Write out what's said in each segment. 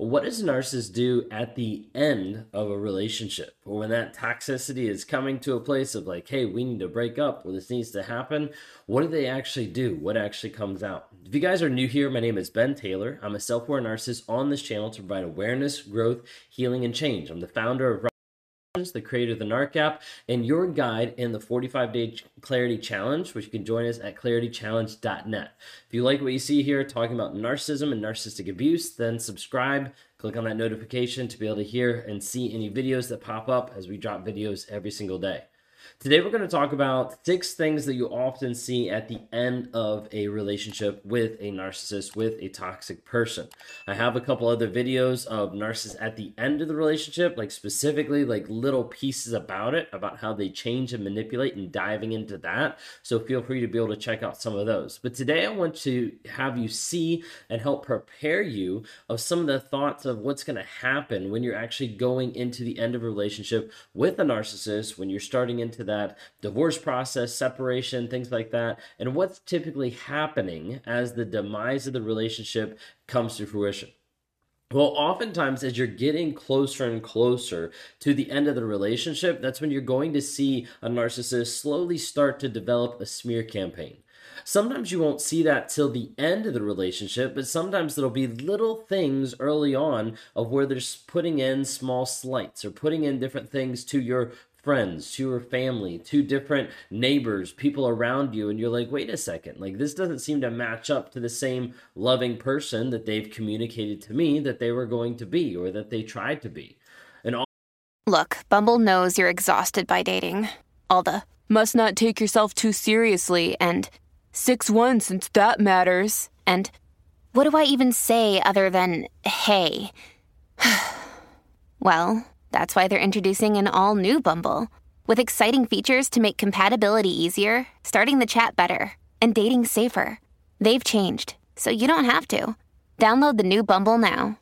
What does a narcissist do at the end of a relationship or when that toxicity is coming to a place of like, hey, we need to break up or this needs to happen? What do they actually do? What actually comes out? If you guys are new here, my name is Ben Taylor. I'm a self-aware narcissist on this channel to provide awareness, growth, healing, and change. I'm the founder of the creator of the NARC App, and your guide in the 45-day Clarity Challenge, which you can join us at claritychallenge.net. If you like what you see here talking about narcissism and narcissistic abuse, then subscribe. Click on that notification to be able to hear and see any videos that pop up as we drop videos every single day. Today, we're going to talk about 6 things that you often see at the end of a relationship with a narcissist, with a toxic person. I have a couple other videos of narcissists at the end of the relationship, like specifically like little pieces about it, about how they change and manipulate and diving into that. So feel free to be able to check out some of those. But today, I want to have you see and help prepare you of some of the thoughts of what's going to happen when you're actually going into the end of a relationship with a narcissist, when you're starting into that divorce process, separation, things like that, and what's typically happening as the demise of the relationship comes to fruition. Well, oftentimes, as you're getting closer and closer to the end of the relationship, that's when you're going to see a narcissist slowly start to develop a smear campaign. Sometimes you won't see that till the end of the relationship, but sometimes there'll be little things early on of where they're putting in small slights or putting in different things to your friends, to your family, to different neighbors, people around you, and you're like, wait a second, like this doesn't seem to match up to the same loving person that they've communicated to me that they were going to be or that they tried to be. And look, Bumble knows you're exhausted by dating. All the must not take yourself too seriously and 6'1" since that matters. And what do I even say other than hey? Well, that's why they're introducing an all-new Bumble with exciting features to make compatibility easier, starting the chat better, and dating safer. They've changed, so you don't have to. Download the new Bumble now.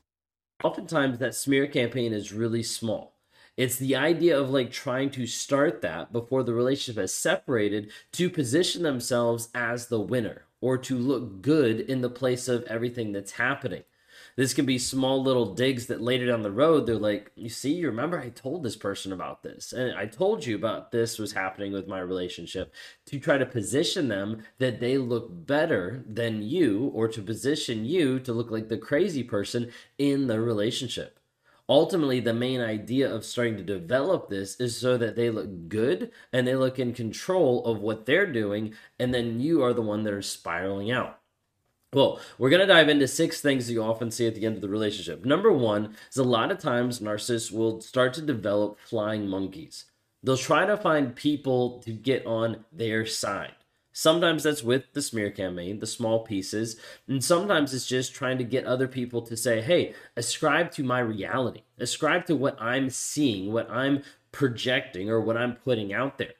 Oftentimes, that smear campaign is really small. It's the idea of like trying to start that before the relationship has separated to position themselves as the winner or to look good in the place of everything that's happening. This can be small little digs that later down the road, they're like, you see, you remember I told this person about this. And I told you about this was happening with my relationship, to try to position them that they look better than you or to position you to look like the crazy person in the relationship. Ultimately, the main idea of starting to develop this is so that they look good and they look in control of what they're doing. And then you are the one that are spiraling out. Well, we're going to dive into 6 things that you often see at the end of the relationship. Number one is a lot of times narcissists will start to develop flying monkeys. They'll try to find people to get on their side. Sometimes that's with the smear campaign, the small pieces, and sometimes it's just trying to get other people to say, hey, ascribe to my reality, ascribe to what I'm seeing, what I'm projecting, or what I'm putting out there.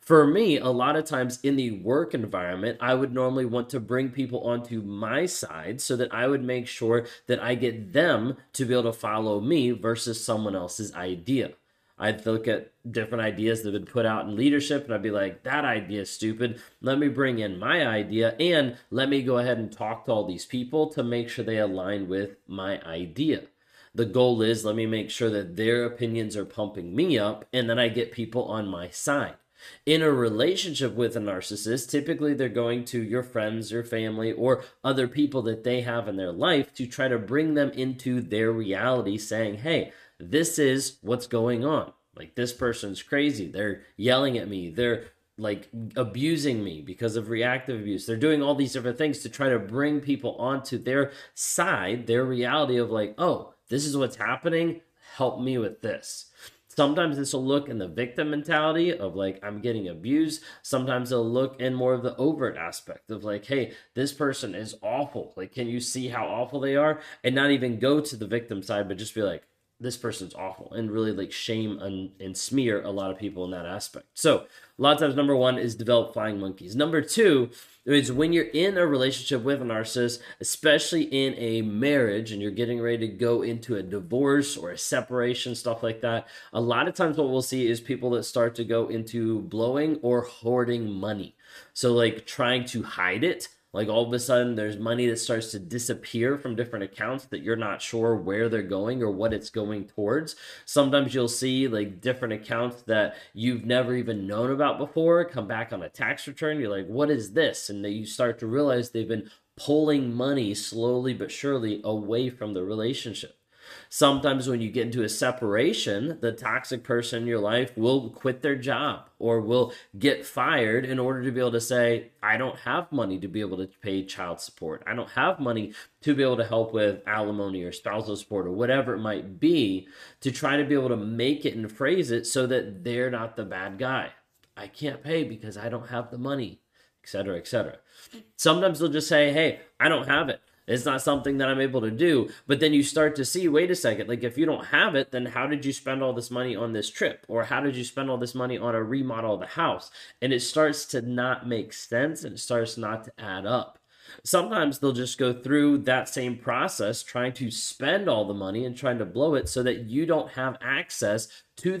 For me, a lot of times in the work environment, I would normally want to bring people onto my side so that I would make sure that I get them to be able to follow me versus someone else's idea. I'd look at different ideas that have been put out in leadership, and I'd be like, that idea is stupid. Let me bring in my idea, and let me go ahead and talk to all these people to make sure they align with my idea. The goal is, let me make sure that their opinions are pumping me up, and then I get people on my side. In a relationship with a narcissist, typically they're going to your friends, your family, or other people that they have in their life to try to bring them into their reality, saying, hey, this is what's going on. Like, this person's crazy. They're yelling at me. They're like abusing me because of reactive abuse. They're doing all these different things to try to bring people onto their side, their reality of like, oh, this is what's happening. Help me with this. Sometimes this will look in the victim mentality of like, I'm getting abused. Sometimes it'll look in more of the overt aspect of like, hey, this person is awful. Like, can you see how awful they are? And not even go to the victim side, but just be like, this person's awful, and really like shame and smear a lot of people in that aspect. So a lot of times, number one is develop flying monkeys. Number two is when you're in a relationship with a narcissist, especially in a marriage and you're getting ready to go into a divorce or a separation, stuff like that. A lot of times what we'll see is people that start to go into blowing or hoarding money. So like trying to hide it, Like all of a sudden there's money that starts to disappear from different accounts that you're not sure where they're going or what it's going towards. Sometimes you'll see like different accounts that you've never even known about before come back on a tax return. You're like, what is this? And then you start to realize they've been pulling money slowly but surely away from the relationship. Sometimes when you get into a separation, the toxic person in your life will quit their job or will get fired in order to be able to say, I don't have money to be able to pay child support. I don't have money to be able to help with alimony or spousal support or whatever it might be, to try to be able to make it and phrase it so that they're not the bad guy. I can't pay because I don't have the money, et cetera, et cetera. Sometimes they'll just say, hey, I don't have it. It's not something that I'm able to do. But then you start to see, wait a second, like if you don't have it, then how did you spend all this money on this trip? Or how did you spend all this money on a remodel of the house? And it starts to not make sense and it starts not to add up. Sometimes they'll just go through that same process, trying to spend all the money and trying to blow it so that you don't have access to.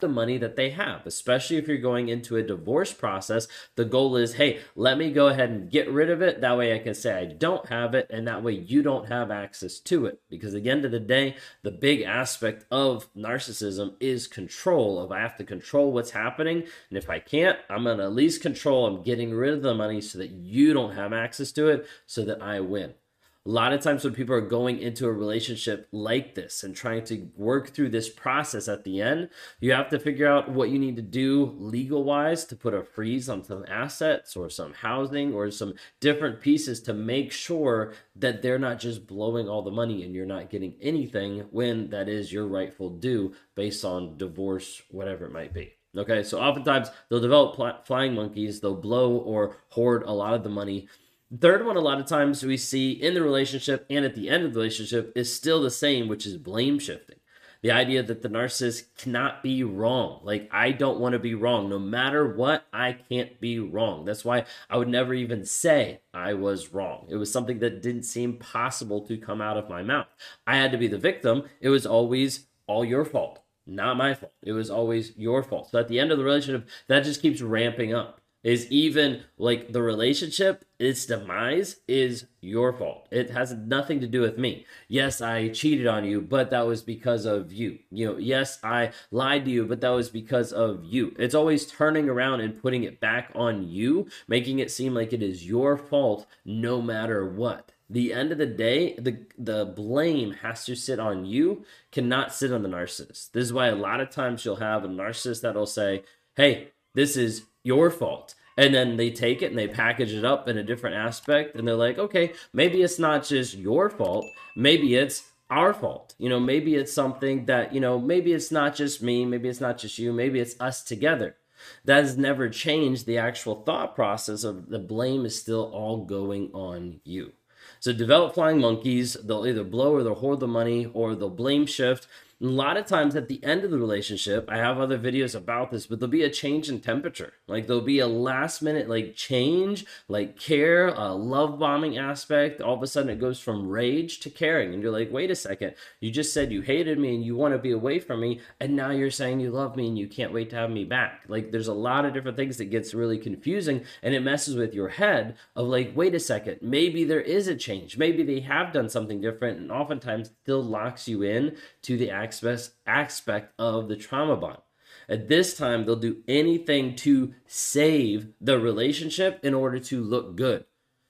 The money that they have, especially if you're going into a divorce process, the goal is, hey, let me go ahead and get rid of it. That way I can say I don't have it, and that way you don't have access to it. Because at the end of the day, the big aspect of narcissism is control. Of I have to control what's happening, and if I can't, I'm going to at least control. I'm getting rid of the money so that you don't have access to it, so that I win. A lot of times when people are going into a relationship like this and trying to work through this process at the end, you have to figure out what you need to do legal-wise to put a freeze on some assets or some housing or some different pieces to make sure that they're not just blowing all the money and you're not getting anything when that is your rightful due based on divorce, whatever it might be. Okay, so oftentimes they'll develop flying monkeys, they'll blow or hoard a lot of the money. Third one, a lot of times we see in the relationship and at the end of the relationship is still the same, which is blame shifting. The idea that the narcissist cannot be wrong. Like, I don't want to be wrong. No matter what, I can't be wrong. That's why I would never even say I was wrong. It was something that didn't seem possible to come out of my mouth. I had to be the victim. It was always all your fault, not my fault. It was always your fault. So at the end of the relationship, that just keeps ramping up. Is even like the relationship, its demise is your fault. It has nothing to do with me. Yes, I cheated on you, but that was because of you. You know, yes, I lied to you, but that was because of you. It's always turning around and putting it back on you, making it seem like it is your fault no matter what. The end of the day, the blame has to sit on you, cannot sit on the narcissist. This is why a lot of times you'll have a narcissist that'll say, hey, this is your fault. And then they take it and they package it up in a different aspect. And they're like, okay, maybe it's not just your fault. Maybe it's our fault. You know, maybe it's something that, you know, maybe it's not just me. Maybe it's not just you. Maybe it's us together. That has never changed the actual thought process of the blame is still all going on you. So develop flying monkeys. They'll either blow or they'll hoard the money or they'll blame shift. A lot of times at the end of the relationship, I have other videos about this, but there'll be a change in temperature. Like there'll be a last minute like change, like care, a love bombing aspect. All of a sudden it goes from rage to caring. And you're like, wait a second, you just said you hated me and you want to be away from me. And now you're saying you love me and you can't wait to have me back. Like there's a lot of different things that gets really confusing and it messes with your head of like, wait a second, maybe there is a change. Maybe they have done something different and oftentimes still locks you in to the aspect of the trauma bond. At this time, they'll do anything to save the relationship in order to look good.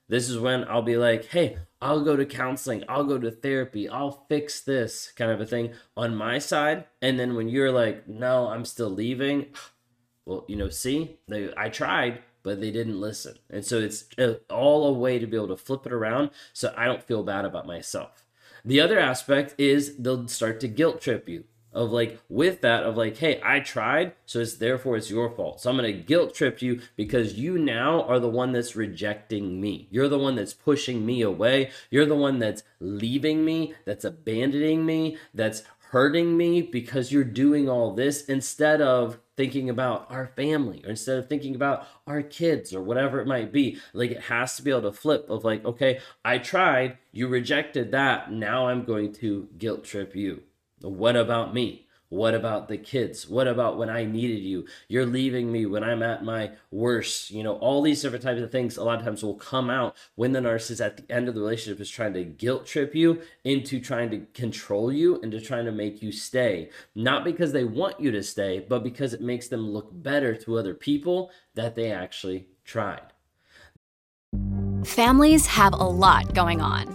This is when I'll be like, hey, I'll go to counseling. I'll go to therapy. I'll fix this kind of a thing on my side. And then when you're like, no, I'm still leaving. Well, you know, see, I tried, but they didn't listen. And so it's all a way to be able to flip it around so I don't feel bad about myself. The other aspect is they'll start to guilt trip you. of like, with that of like, hey, I tried, so it's therefore it's your fault. So I'm gonna guilt trip you because you now are the one that's rejecting me. You're the one that's pushing me away. You're the one that's leaving me, that's abandoning me, that's hurting me because you're doing all this instead of thinking about our family or instead of thinking about our kids or whatever it might be. Like, it has to be able to flip of like, okay, I tried, you rejected that, now I'm going to guilt trip you. What about me? What about the kids? What about when I needed you? You're leaving me when I'm at my worst. You know, all these different types of things a lot of times will come out when the narcissist at the end of the relationship is trying to guilt trip you into trying to control you, into trying to make you stay. Not because they want you to stay, but because it makes them look better to other people that they actually tried. Families have a lot going on.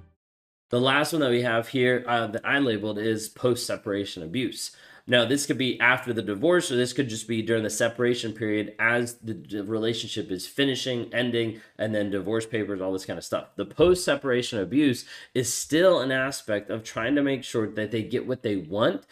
The last one that we have here that I labeled is post-separation abuse. Now, this could be after the divorce, or this could just be during the separation period as the relationship is finishing, ending, and then divorce papers, all this kind of stuff. The post-separation abuse is still an aspect of trying to make sure that they get what they want,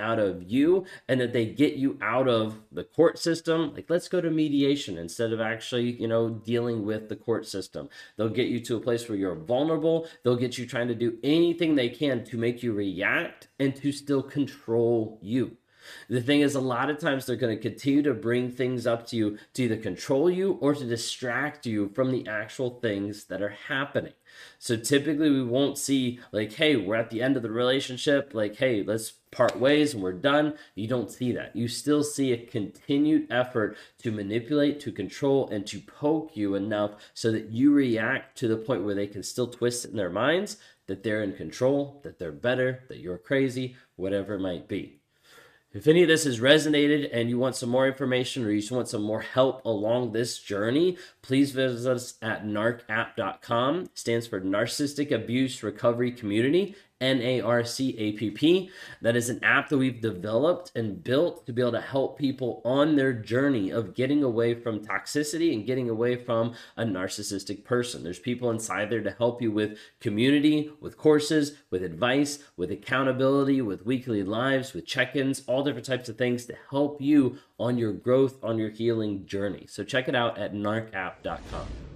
out of you, and that they get you out of the court system. Like, let's go to mediation instead of actually, you know, dealing with the court system. They'll get you to a place where you're vulnerable. They'll get you trying to do anything they can to make you react and to still control you. The thing is, a lot of times they're going to continue to bring things up to you to either control you or to distract you from the actual things that are happening. So typically we won't see like, hey, we're at the end of the relationship, like, hey, let's part ways and we're done. You don't see that. You still see a continued effort to manipulate, to control, and to poke you enough so that you react to the point where they can still twist it in their minds that they're in control, that they're better, that you're crazy, whatever it might be. If any of this has resonated and you want some more information or you just want some more help along this journey, please visit us at narcapp.com. Stands for Narcissistic Abuse Recovery Community, NARCAPP. That is an app that we've developed and built to be able to help people on their journey of getting away from toxicity and getting away from a narcissistic person. There's people inside there to help you with community, with courses, with advice, with accountability, with weekly lives, with check-ins, all different types of things to help you on your growth, on your healing journey. So check it out at narcapp.com.